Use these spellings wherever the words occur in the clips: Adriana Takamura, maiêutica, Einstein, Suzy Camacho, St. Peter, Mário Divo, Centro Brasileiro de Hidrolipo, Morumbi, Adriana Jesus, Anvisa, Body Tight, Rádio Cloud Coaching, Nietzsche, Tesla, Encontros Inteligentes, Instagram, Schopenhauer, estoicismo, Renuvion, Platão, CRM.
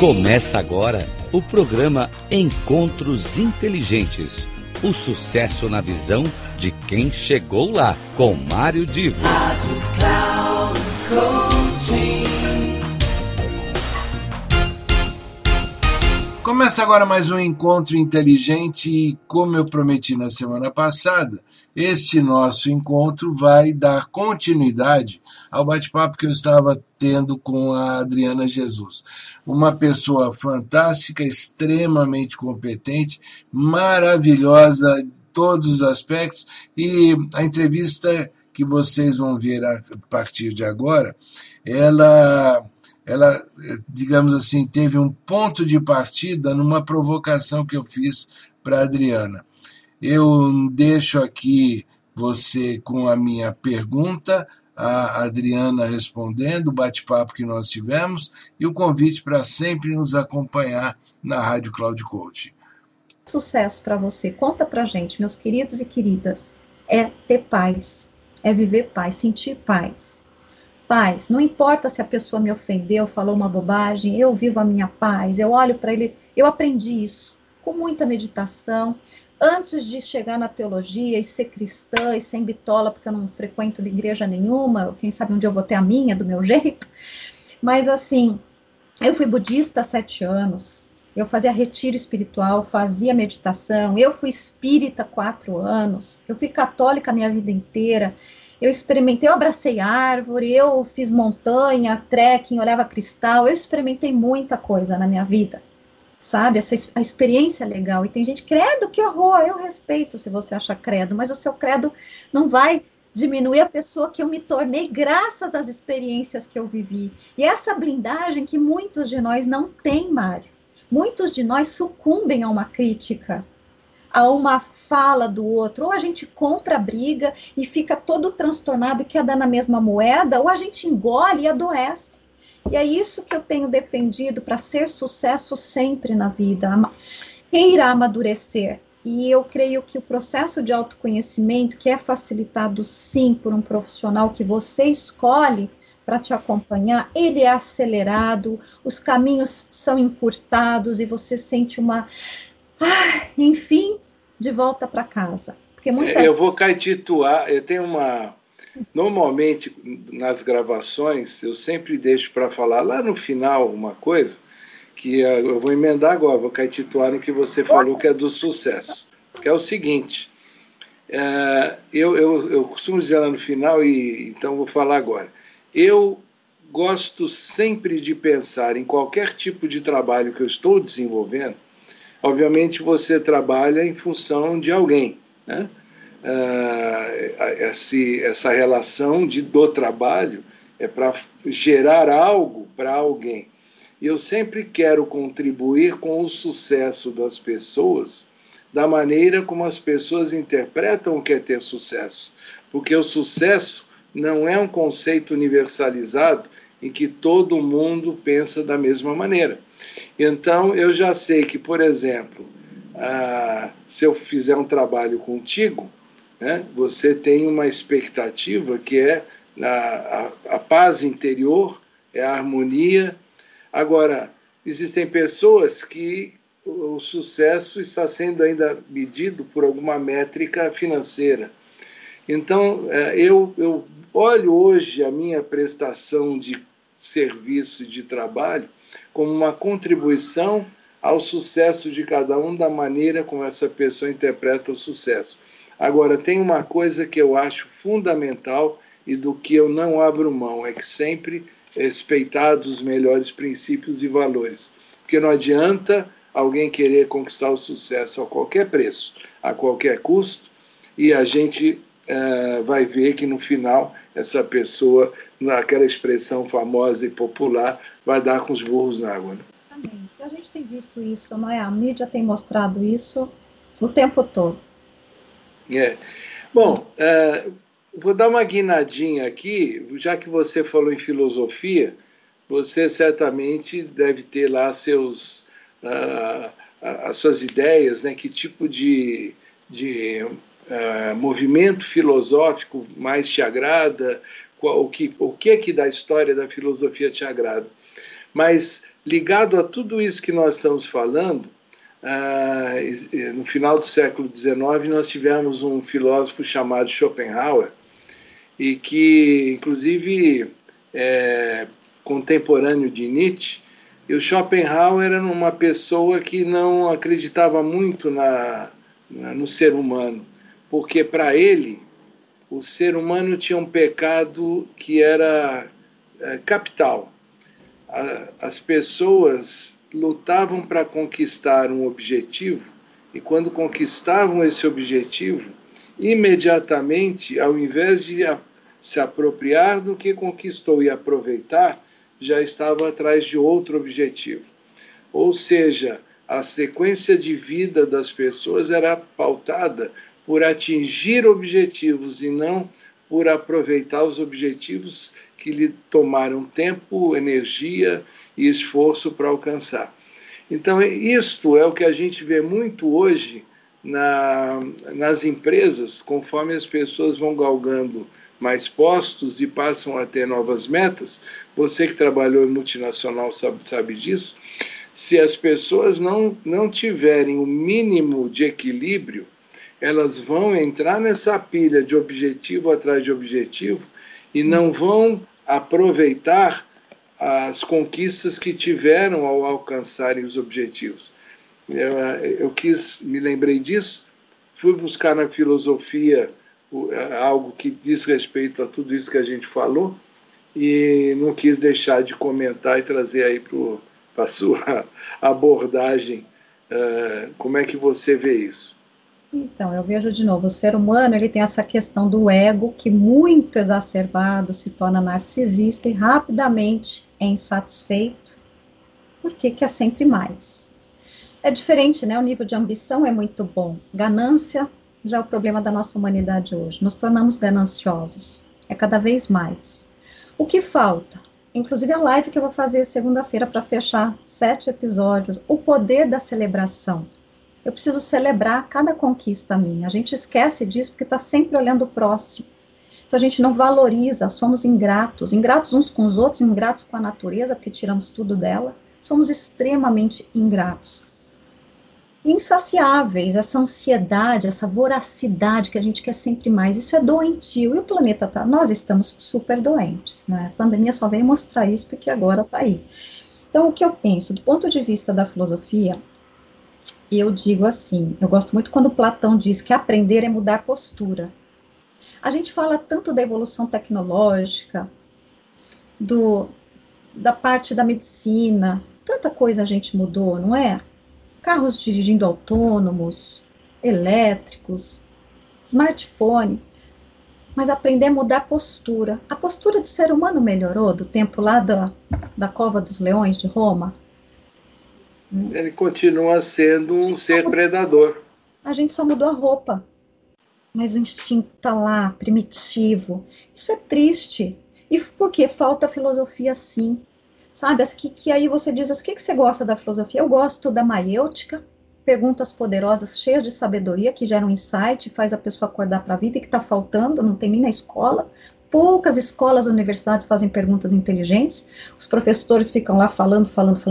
Começa agora o programa Encontros Inteligentes. O sucesso na visão de quem chegou lá, com Mário Divo. Rádio Cloud Coaching. Começa agora mais um Encontro Inteligente e, como eu prometi na semana passada, este nosso encontro vai dar continuidade ao bate-papo que eu estava tendo com a Adriana Jesus. Uma pessoa fantástica, extremamente competente, maravilhosa em todos os aspectos, e a entrevista que vocês vão ver a partir de agora, ela, digamos assim, teve um ponto de partida numa provocação que eu fiz para a Adriana. Eu deixo aqui você com a minha pergunta, a Adriana respondendo, o bate-papo que nós tivemos e o convite para sempre nos acompanhar na Rádio Cloud Coaching. Sucesso para você. Conta para gente, meus queridos e queridas. É ter paz, é viver paz, sentir paz. Paz, não importa se a pessoa me ofendeu, falou uma bobagem, eu vivo a minha paz, eu olho para ele. Eu aprendi isso com muita meditação. Antes de chegar na teologia e ser cristã e sem bitola, porque eu não frequento igreja nenhuma, quem sabe um dia eu vou ter a minha, do meu jeito. Mas assim, eu fui budista há 7 anos, eu fazia retiro espiritual, fazia meditação, eu fui espírita 4 anos, eu fui católica a minha vida inteira, eu experimentei, eu abracei árvore, eu fiz montanha, trekking, olhava cristal, eu experimentei muita coisa na minha vida. Sabe, essa a experiência é legal, e tem gente, credo, que horror, eu respeito se você acha credo, mas o seu credo não vai diminuir a pessoa que eu me tornei graças às experiências que eu vivi, e essa blindagem que muitos de nós não tem, Mário, muitos de nós sucumbem a uma crítica, a uma fala do outro, ou a gente compra a briga e fica todo transtornado e quer dar na mesma moeda, ou a gente engole e adoece. E é isso que eu tenho defendido para ser sucesso sempre na vida. Quem irá amadurecer? E eu creio que o processo de autoconhecimento, que é facilitado sim por um profissional que você escolhe para te acompanhar, ele é acelerado, os caminhos são encurtados e você sente uma... enfim, de volta para casa. Porque muita... Eu vou cá intitular, eu tenho uma... Normalmente, nas gravações, eu sempre deixo para falar lá no final alguma coisa, que eu vou emendar agora, vou caetitular no que você falou, que é do sucesso. Que é o seguinte, eu costumo dizer lá no final, e então vou falar agora. Eu gosto sempre de pensar em qualquer tipo de trabalho que eu estou desenvolvendo. Obviamente, você trabalha em função de alguém, né? Essa relação do trabalho é para gerar algo para alguém. E eu sempre quero contribuir com o sucesso das pessoas, da maneira como as pessoas interpretam o que é ter sucesso. Porque o sucesso não é um conceito universalizado em que todo mundo pensa da mesma maneira. Então, eu já sei que, por exemplo, se eu fizer um trabalho contigo, você tem uma expectativa que é a paz interior, é a harmonia. Agora, existem pessoas que o sucesso está sendo ainda medido por alguma métrica financeira. Então, eu olho hoje a minha prestação de serviço e de trabalho como uma contribuição ao sucesso de cada um, da maneira como essa pessoa interpreta o sucesso. Agora, tem uma coisa que eu acho fundamental e do que eu não abro mão, é que sempre respeitados os melhores princípios e valores. Porque não adianta alguém querer conquistar o sucesso a qualquer preço, a qualquer custo, e a gente vai ver que no final essa pessoa, naquela expressão famosa e popular, vai dar com os burros na água. Né? Amém. A gente tem visto isso, não é? A mídia tem mostrado isso o tempo todo. Bom, vou dar uma guinadinha aqui, já que você falou em filosofia, você certamente deve ter lá as suas ideias, né? Que tipo de movimento filosófico mais te agrada, o que é que da história da filosofia te agrada. Mas Ligado a tudo isso que nós estamos falando, no final do século XIX, nós tivemos um filósofo chamado Schopenhauer, e que, inclusive, é contemporâneo de Nietzsche. E o Schopenhauer era uma pessoa que não acreditava muito no ser humano, porque, para ele, o ser humano tinha um pecado que era capital. As pessoas lutavam para conquistar um objetivo, e quando conquistavam esse objetivo, imediatamente, ao invés de se apropriar do que conquistou e aproveitar, já estava atrás de outro objetivo. Ou seja, a sequência de vida das pessoas era pautada por atingir objetivos e não por aproveitar os objetivos que lhe tomaram tempo, energia e esforço para alcançar. Então, isto é o que a gente vê muito hoje nas empresas, conforme as pessoas vão galgando mais postos e passam a ter novas metas. Você que trabalhou em multinacional sabe disso. Se as pessoas não tiverem o mínimo de equilíbrio, elas vão entrar nessa pilha de objetivo atrás de objetivo e não vão aproveitar as conquistas que tiveram ao alcançarem os objetivos. Me lembrei disso, fui buscar na filosofia algo que diz respeito a tudo isso que a gente falou e não quis deixar de comentar e trazer aí para a sua abordagem. Como é que você vê isso? Então, eu vejo de novo, o ser humano ele tem essa questão do ego que muito exacerbado se torna narcisista e rapidamente é insatisfeito, porque quer sempre mais. É diferente, né? O nível de ambição é muito bom. Ganância já é o problema da nossa humanidade hoje. Nos tornamos gananciosos, é cada vez mais. O que falta? Inclusive a live que eu vou fazer segunda-feira para fechar 7 episódios, o poder da celebração. Eu preciso celebrar cada conquista minha. A gente esquece disso porque está sempre olhando o próximo. Então a gente não valoriza, somos ingratos. Ingratos uns com os outros, ingratos com a natureza, porque tiramos tudo dela. Somos extremamente ingratos. Insaciáveis, essa ansiedade, essa voracidade que a gente quer sempre mais. Isso é doentio. E o planeta está... Nós estamos super doentes, né? A pandemia só vem mostrar isso porque agora está aí. Então o que eu penso, do ponto de vista da filosofia... E eu digo assim, eu gosto muito quando Platão diz que aprender é mudar postura. A gente fala tanto da evolução tecnológica, da parte da medicina, tanta coisa a gente mudou, não é? Carros dirigindo autônomos, elétricos, smartphone. Mas aprender é mudar postura. A postura do ser humano melhorou do tempo lá da Cova dos Leões de Roma? Ele continua sendo um ser predador. A gente só mudou a roupa, mas o instinto está lá, primitivo. Isso é triste. E por quê? Falta filosofia, sim. Sabe, que aí você diz, o que você gosta da filosofia? Eu gosto da maiêutica, perguntas poderosas, cheias de sabedoria, que geram insight, faz a pessoa acordar para a vida, e que está faltando, não tem nem na escola. Poucas escolas, universidades fazem perguntas inteligentes, os professores ficam lá falando,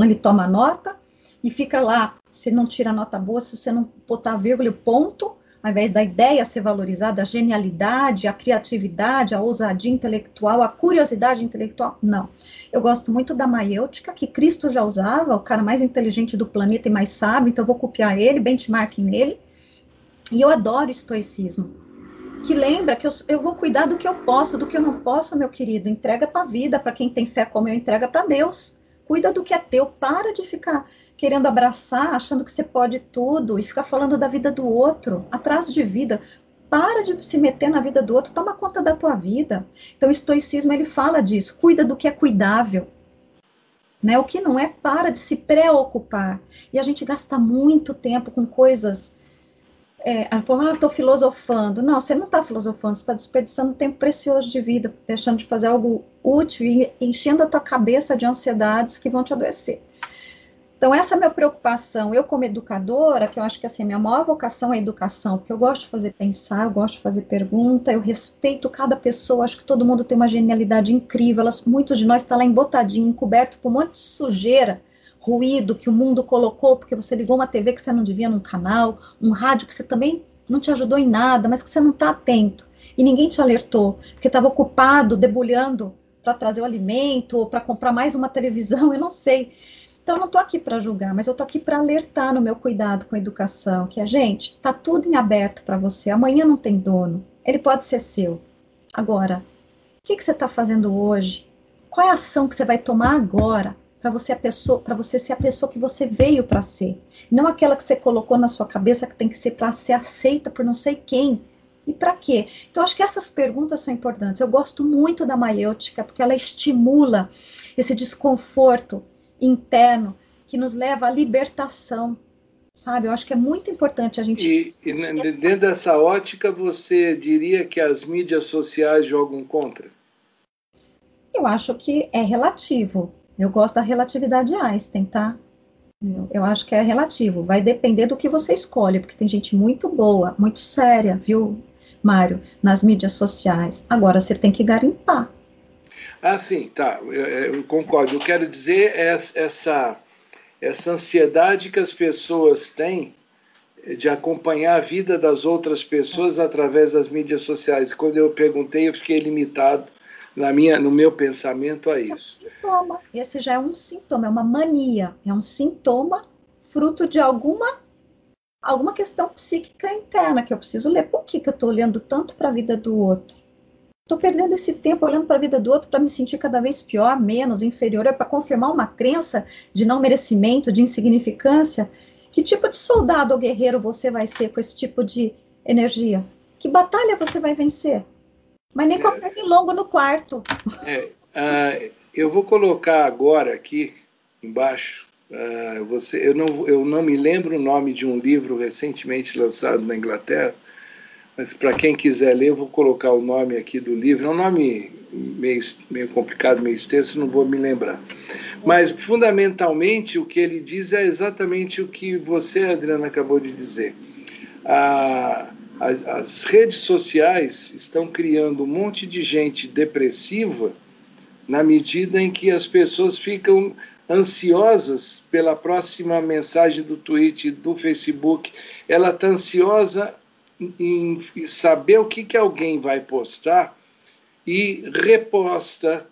e toma nota, e fica lá, você não tira nota boa, se você não botar vírgula e ponto, ao invés da ideia ser valorizada, a genialidade, a criatividade, a ousadia intelectual, a curiosidade intelectual, não. Eu gosto muito da maiêutica, que Cristo já usava, o cara mais inteligente do planeta e mais sábio, então eu vou copiar ele, benchmarking nele, e eu adoro estoicismo, que lembra que eu vou cuidar do que eu posso, do que eu não posso, meu querido, entrega para a vida, para quem tem fé como eu, entrega para Deus, cuida do que é teu, para de ficar... querendo abraçar, achando que você pode tudo, e ficar falando da vida do outro, atraso de vida, para de se meter na vida do outro, toma conta da tua vida. Então o estoicismo, ele fala disso, cuida do que é cuidável, né? O que não é, para de se preocupar, e a gente gasta muito tempo com coisas, eu estou filosofando, não, você não está filosofando, você está desperdiçando tempo precioso de vida, deixando de fazer algo útil, e enchendo a tua cabeça de ansiedades que vão te adoecer. Então, essa é a minha preocupação. Eu, como educadora, que eu acho que assim, a minha maior vocação é a educação, porque eu gosto de fazer pensar, eu gosto de fazer pergunta, eu respeito cada pessoa, acho que todo mundo tem uma genialidade incrível, muitos de nós estão lá embotadinho, encoberto por um monte de sujeira, ruído que o mundo colocou porque você ligou uma TV que você não devia num canal, um rádio que você também não te ajudou em nada, mas que você não está atento. E ninguém te alertou, porque estava ocupado, debulhando para trazer o alimento, ou para comprar mais uma televisão, eu não sei. Então, eu não estou aqui para julgar, mas eu estou aqui para alertar no meu cuidado com a educação, que a gente está tudo em aberto para você, amanhã não tem dono, ele pode ser seu. Agora, o que você está fazendo hoje? Qual é a ação que você vai tomar agora para você ser a pessoa que você veio para ser? Não aquela que você colocou na sua cabeça que tem que ser para ser aceita por não sei quem. E para quê? Então, acho que essas perguntas são importantes. Eu gosto muito da maiêutica, porque ela estimula esse desconforto interno que nos leva à libertação, sabe? Eu acho que é muito importante a gente... E dentro dessa ótica, você diria que as mídias sociais jogam contra? Eu acho que é relativo. Eu gosto da relatividade de Einstein, tá? Eu acho que é relativo. Vai depender do que você escolhe, porque tem gente muito boa, muito séria, viu, Mário, nas mídias sociais. Agora, você tem que garimpar. Ah, sim, tá, eu concordo. Eu quero dizer essa ansiedade que as pessoas têm de acompanhar a vida das outras pessoas através das mídias sociais. Quando eu perguntei, eu fiquei limitado no meu pensamento a isso. É um sintoma. Esse já é um sintoma, é uma mania, é um sintoma fruto de alguma questão psíquica interna que eu preciso ler. Por que eu estou olhando tanto para a vida do outro? Estou perdendo esse tempo olhando para a vida do outro para me sentir cada vez pior, menos, inferior, é para confirmar uma crença de não merecimento, de insignificância. Que tipo de soldado ou guerreiro você vai ser com esse tipo de energia? Que batalha você vai vencer? Mas nem com a pernilongo no quarto. Eu vou colocar agora aqui embaixo, eu não me lembro o nome de um livro recentemente lançado na Inglaterra, mas para quem quiser ler, eu vou colocar o nome aqui do livro. É um nome meio complicado, meio extenso, não vou me lembrar. Mas, fundamentalmente, o que ele diz é exatamente o que você, Adriana, acabou de dizer. As redes sociais estão criando um monte de gente depressiva na medida em que as pessoas ficam ansiosas pela próxima mensagem do Twitter, do Facebook. Ela está ansiosa em saber o que alguém vai postar e reposta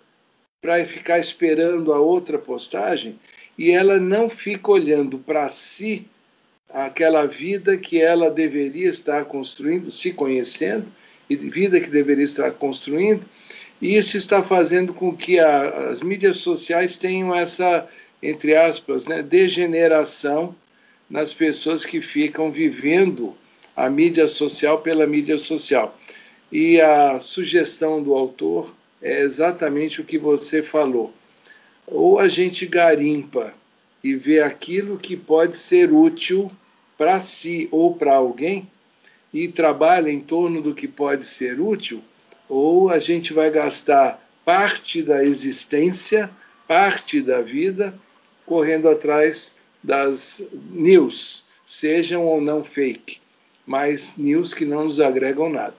para ficar esperando a outra postagem, e ela não fica olhando para si aquela vida que ela deveria estar construindo, se conhecendo, e vida que deveria estar construindo, e isso está fazendo com que as mídias sociais tenham essa, entre aspas, né, degeneração nas pessoas que ficam vivendo a mídia social pela mídia social. E a sugestão do autor é exatamente o que você falou. Ou a gente garimpa e vê aquilo que pode ser útil para si ou para alguém e trabalha em torno do que pode ser útil, ou a gente vai gastar parte da existência, parte da vida, correndo atrás das news, sejam ou não fake, mas news que não nos agregam nada.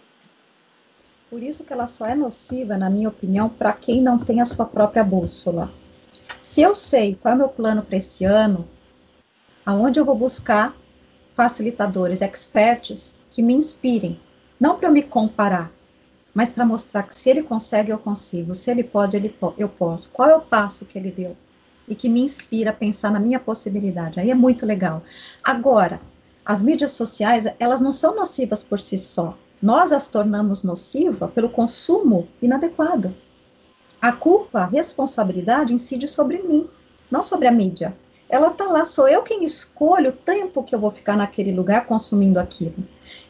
Por isso que ela só é nociva, na minha opinião, para quem não tem a sua própria bússola. Se eu sei qual é o meu plano para esse ano, aonde eu vou buscar facilitadores, experts que me inspirem, não para eu me comparar, mas para mostrar que se ele consegue, eu consigo, se ele pode, eu posso. Qual é o passo que ele deu e que me inspira a pensar na minha possibilidade? Aí é muito legal. Agora, as mídias sociais, elas não são nocivas por si só. Nós as tornamos nociva pelo consumo inadequado. A culpa, a responsabilidade incide sobre mim, não sobre a mídia. Ela está lá, sou eu quem escolho o tempo que eu vou ficar naquele lugar consumindo aquilo.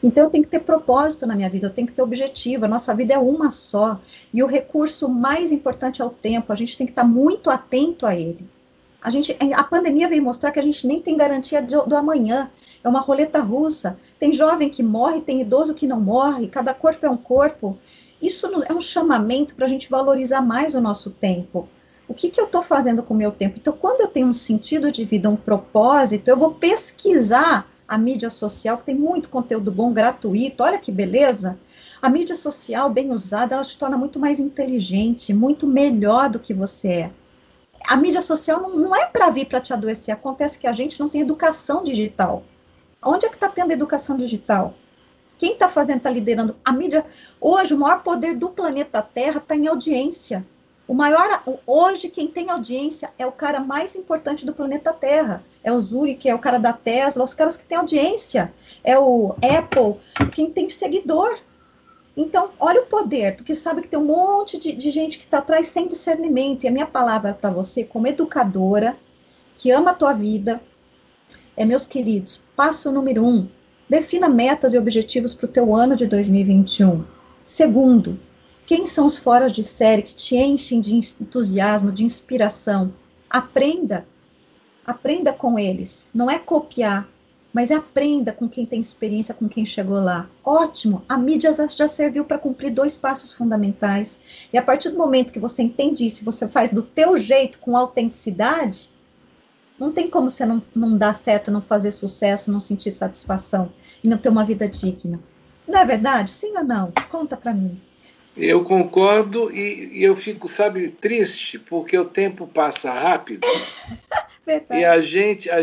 Então eu tenho que ter propósito na minha vida, eu tenho que ter objetivo, a nossa vida é uma só. E o recurso mais importante é o tempo, a gente tem que estar muito atento a ele. A pandemia veio mostrar que a gente nem tem garantia do amanhã. É uma roleta russa. Tem jovem que morre, tem idoso que não morre. Cada corpo é um corpo. Isso é um chamamento para a gente valorizar mais o nosso tempo. O que eu estou fazendo com o meu tempo? Então, quando eu tenho um sentido de vida, um propósito, eu vou pesquisar a mídia social, que tem muito conteúdo bom, gratuito. Olha que beleza! A mídia social, bem usada, ela te torna muito mais inteligente, muito melhor do que você é. a mídia social não é para vir para te adoecer. Acontece que a gente não tem educação digital. Onde é que está tendo educação digital? Quem está fazendo, está liderando? A mídia, hoje, o maior poder do planeta Terra está em audiência. Hoje, quem tem audiência é o cara mais importante do planeta Terra. É o Zurich, é o cara da Tesla, os caras que têm audiência. É o Apple, quem tem seguidor. Então, olha o poder, porque sabe que tem um monte de gente que está atrás sem discernimento. E a minha palavra para você, como educadora, que ama a tua vida, é, meus queridos, passo número 1, defina metas e objetivos para o teu ano de 2021. Segundo, quem são os fora de série que te enchem de entusiasmo, de inspiração? Aprenda com eles. Não é copiar, mas é aprenda com quem tem experiência, com quem chegou lá. Ótimo, a mídia já serviu para cumprir 2 passos fundamentais. E a partir do momento que você entende isso, você faz do teu jeito, com autenticidade, não tem como você não dar certo, não fazer sucesso, não sentir satisfação e não ter uma vida digna. Não é verdade? Sim ou não? Conta para mim. Eu concordo e eu fico, sabe, triste, porque o tempo passa rápido. E a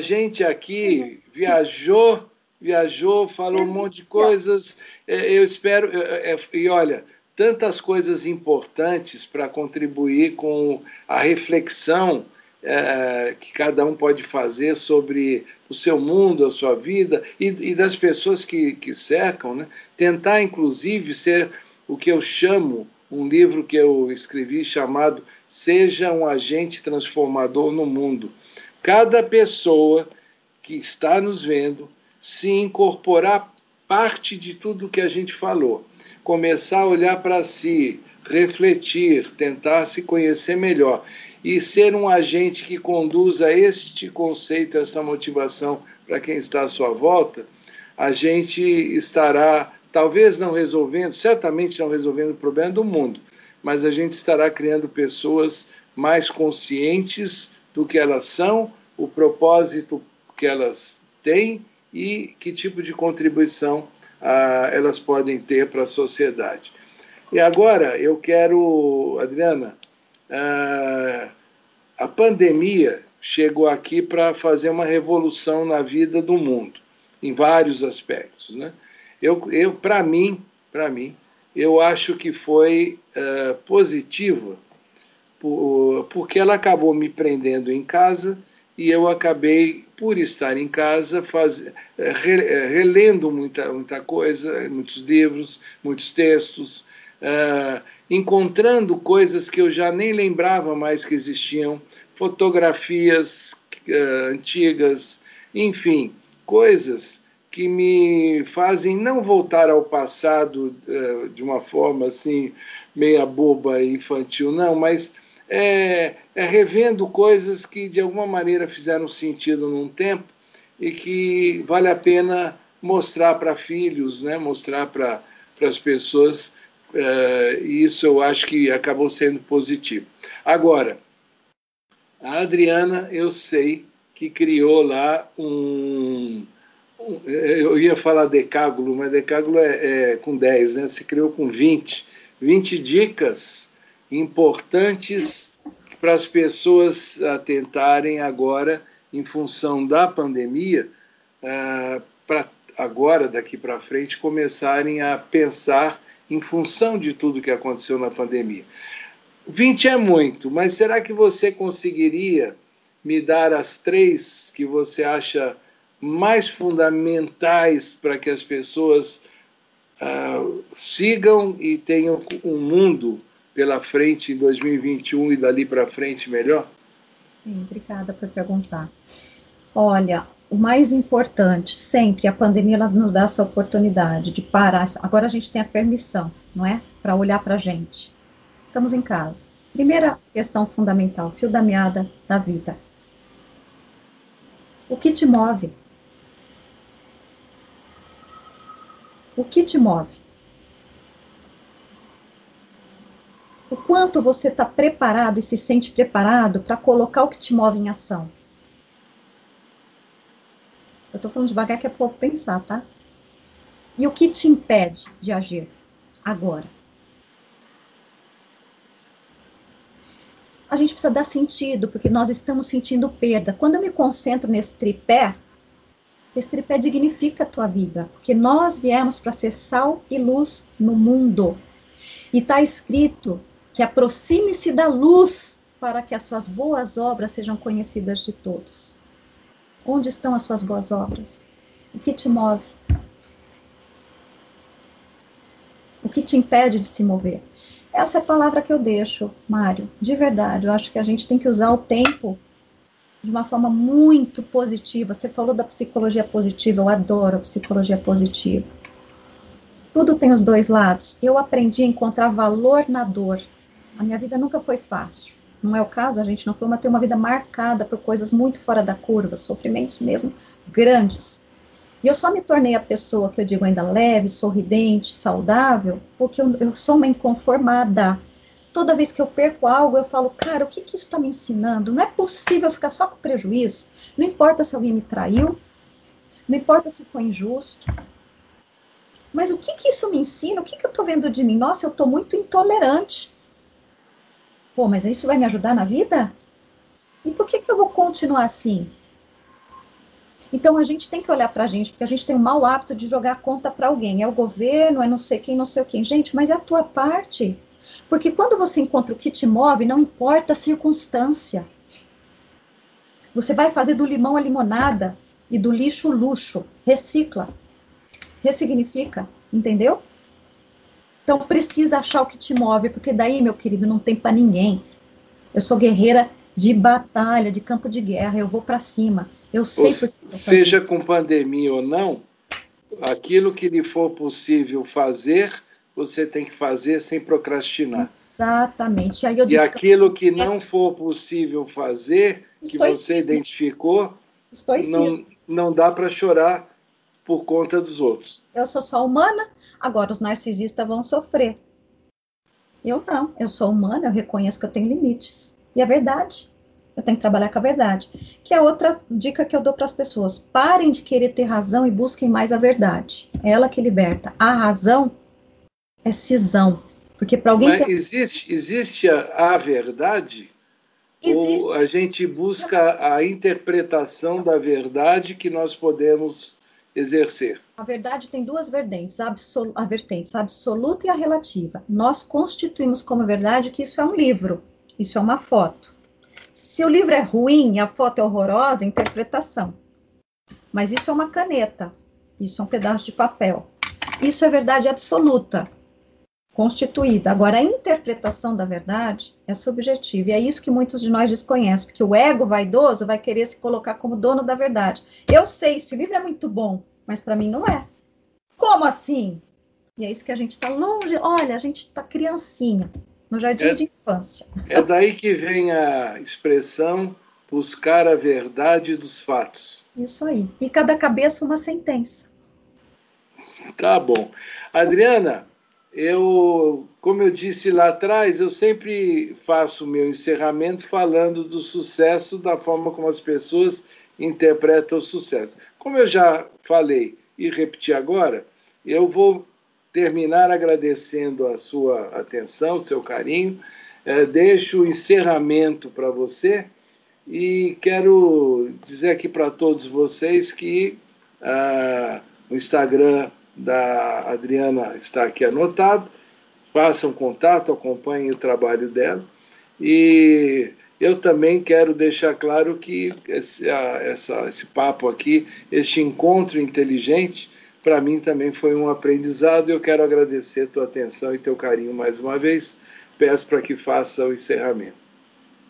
gente aqui viajou, falou um monte de coisas. Eu espero... E olha, tantas coisas importantes para contribuir com a reflexão que cada um pode fazer sobre o seu mundo, a sua vida e das pessoas que cercam, né? Tentar, inclusive, ser... o que eu chamo, um livro que eu escrevi chamado Seja um Agente Transformador no Mundo. Cada pessoa que está nos vendo se incorporar parte de tudo que a gente falou. Começar a olhar para si, refletir, tentar se conhecer melhor. E ser um agente que conduza este conceito, essa motivação para quem está à sua volta, a gente estará... talvez não resolvendo, certamente não resolvendo o problema do mundo, mas a gente estará criando pessoas mais conscientes do que elas são, o propósito que elas têm e que tipo de contribuição elas podem ter para a sociedade. E agora eu quero, Adriana, a pandemia chegou aqui para fazer uma revolução na vida do mundo, em vários aspectos, né? Para mim, eu acho que foi positiva, porque ela acabou me prendendo em casa e eu acabei, por estar em casa, relendo muita coisa, muitos livros, muitos textos, encontrando coisas que eu já nem lembrava mais que existiam, fotografias antigas, enfim, coisas... que me fazem não voltar ao passado de uma forma assim, meia boba e infantil, não, mas revendo coisas que de alguma maneira fizeram sentido num tempo e que vale a pena mostrar para filhos, né? Mostrar para as pessoas, e isso eu acho que acabou sendo positivo. Agora, a Adriana, eu sei que criou lá um... eu ia falar decágulo, mas decágulo é com 10, né? Você criou com 20. 20 dicas importantes para as pessoas atentarem agora, em função da pandemia, para agora, daqui para frente, começarem a pensar em função de tudo que aconteceu na pandemia. 20 é muito, mas será que você conseguiria me dar as 3 que você acha mais fundamentais para que as pessoas sigam e tenham um mundo pela frente em 2021 e dali para frente melhor? Sim, obrigada por perguntar. Olha, o mais importante, sempre, a pandemia ela nos dá essa oportunidade de parar. Agora a gente tem a permissão, não é? Para olhar para a gente. Estamos em casa. Primeira questão fundamental, fio da meada da vida. O que te move? O que te move? O quanto você está preparado e se sente preparado para colocar o que te move em ação? Eu estou falando devagar que é pouco pensar, tá? E o que te impede de agir agora? a gente precisa dar sentido, porque nós estamos sentindo perda. Quando eu me concentro nesse tripé, esse tripé dignifica a tua vida, porque nós viemos para ser sal e luz no mundo. E está escrito que aproxime-se da luz para que as suas boas obras sejam conhecidas de todos. Onde estão as suas boas obras? O que te move? O que te impede de se mover? Essa é a palavra que eu deixo, Mário, de verdade. Eu acho que a gente tem que usar o tempo de uma forma muito positiva. Você falou da psicologia positiva, eu adoro a psicologia positiva. Tudo tem os dois lados. Eu aprendi a encontrar valor na dor. A minha vida nunca foi fácil. Não é o caso, a gente não foi, mas tem uma vida marcada por coisas muito fora da curva, sofrimentos mesmo grandes. E eu só me tornei a pessoa que eu digo ainda leve, sorridente, saudável, porque eu sou uma inconformada. Toda vez que eu perco algo, eu falo, cara, o que que isso está me ensinando? Não é possível ficar só com prejuízo. Não importa se alguém me traiu, não importa se foi injusto. Mas o que que isso me ensina? O que que eu estou vendo de mim? Nossa, eu estou muito intolerante. Pô, mas isso vai me ajudar na vida? E por que que eu vou continuar assim? Então, a gente tem que olhar para a gente, porque a gente tem o mau hábito de jogar a conta para alguém. É o governo, é não sei quem, não sei o quem. Gente, mas é a tua parte. Porque quando você encontra o que te move, não importa a circunstância. Você vai fazer do limão a limonada e do lixo o luxo. Recicla. Ressignifica. Entendeu? Então, precisa achar o que te move, porque daí, meu querido, não tem para ninguém. Eu sou guerreira de batalha, de campo de guerra. Eu vou para cima. Eu sei porque seja com pandemia ou não, aquilo que lhe for possível fazer, você tem que fazer sem procrastinar. Exatamente. Aí eu e aquilo que não for possível fazer, que você identificou, não dá para chorar por conta dos outros. Eu sou só humana, agora os narcisistas vão sofrer. Eu não, eu sou humana, eu reconheço que eu tenho limites. E é verdade. Eu tenho que trabalhar com a verdade. Que é outra dica que eu dou para as pessoas. Parem de querer ter razão e busquem mais a verdade. É ela que liberta. A razão é cisão. Porque para alguém... Mas existe a verdade? Existe. Ou a gente busca a interpretação da verdade que nós podemos exercer? A verdade tem duas vertentes. A vertente absoluta e a relativa. Nós constituímos como verdade que isso é um livro. Isso é uma foto. Se o livro é ruim, a foto é horrorosa, interpretação. Mas isso é uma caneta, isso é um pedaço de papel. Isso é verdade absoluta, constituída. Agora, a interpretação da verdade é subjetiva, e é isso que muitos de nós desconhecem, porque o ego vaidoso vai querer se colocar como dono da verdade. Eu sei, esse livro é muito bom, mas para mim não é. Como assim? E é isso que a gente está longe, olha, a gente está criancinha. No jardim de infância. É daí que vem a expressão buscar a verdade dos fatos. Isso aí. E cada cabeça uma sentença. Tá bom. Adriana, como eu disse lá atrás, eu sempre faço o meu encerramento falando do sucesso, da forma como as pessoas interpretam o sucesso. Como eu já falei e repeti agora, eu vou terminar agradecendo a sua atenção, o seu carinho. Deixo o encerramento para você e quero dizer aqui para todos vocês que o Instagram da Adriana está aqui anotado. Façam contato, acompanhem o trabalho dela. E eu também quero deixar claro que esse papo aqui, este encontro inteligente, para mim também foi um aprendizado e eu quero agradecer a tua atenção e teu carinho mais uma vez. Peço para que faça o encerramento.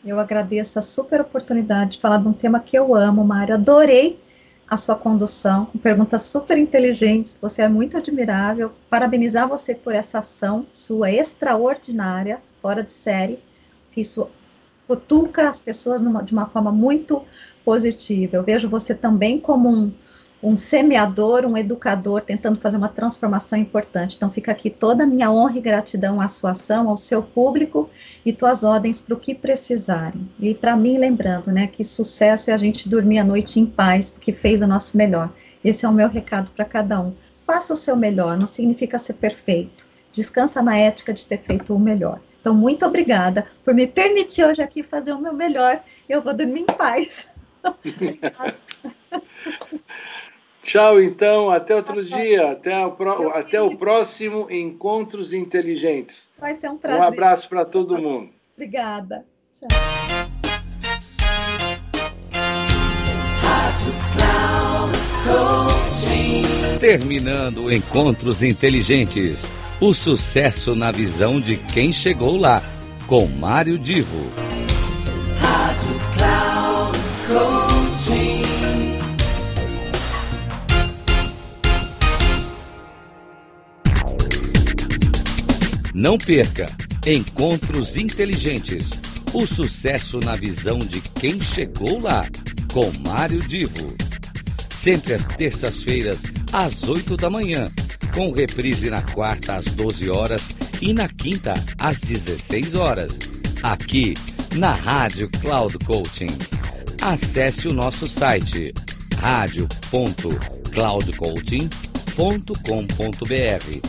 Eu agradeço a super oportunidade de falar de um tema que eu amo, Mário. Adorei a sua condução, com perguntas super inteligentes. Você é muito admirável. Parabenizar você por essa ação sua extraordinária, fora de série. Isso cutuca as pessoas de uma forma muito positiva. Eu vejo você também como um semeador, um educador, tentando fazer uma transformação importante. Então fica aqui toda a minha honra e gratidão à sua ação, ao seu público e tuas ordens para o que precisarem. E para mim, lembrando, né, que sucesso é a gente dormir a noite em paz, porque fez o nosso melhor. Esse é o meu recado para cada um. Faça o seu melhor, não significa ser perfeito. Descansa na ética de ter feito o melhor. Então, muito obrigada por me permitir hoje aqui fazer o meu melhor. Eu vou dormir em paz. Tchau, então. Até outro dia. Até o próximo Encontros Inteligentes. Vai ser um prazer. Um abraço para todo mundo. Obrigada. Tchau. Terminando Encontros Inteligentes. O sucesso na visão de quem chegou lá, com Mário Divo. Rádio Cloud Coaching. Não perca Encontros Inteligentes. O sucesso na visão de quem chegou lá, com Mário Divo. Sempre às terças-feiras, às 8h, com reprise na quarta, às 12h, e na quinta, às 16h, aqui na Rádio Cloud Coaching. Acesse o nosso site, radio.cloudcoaching.com.br,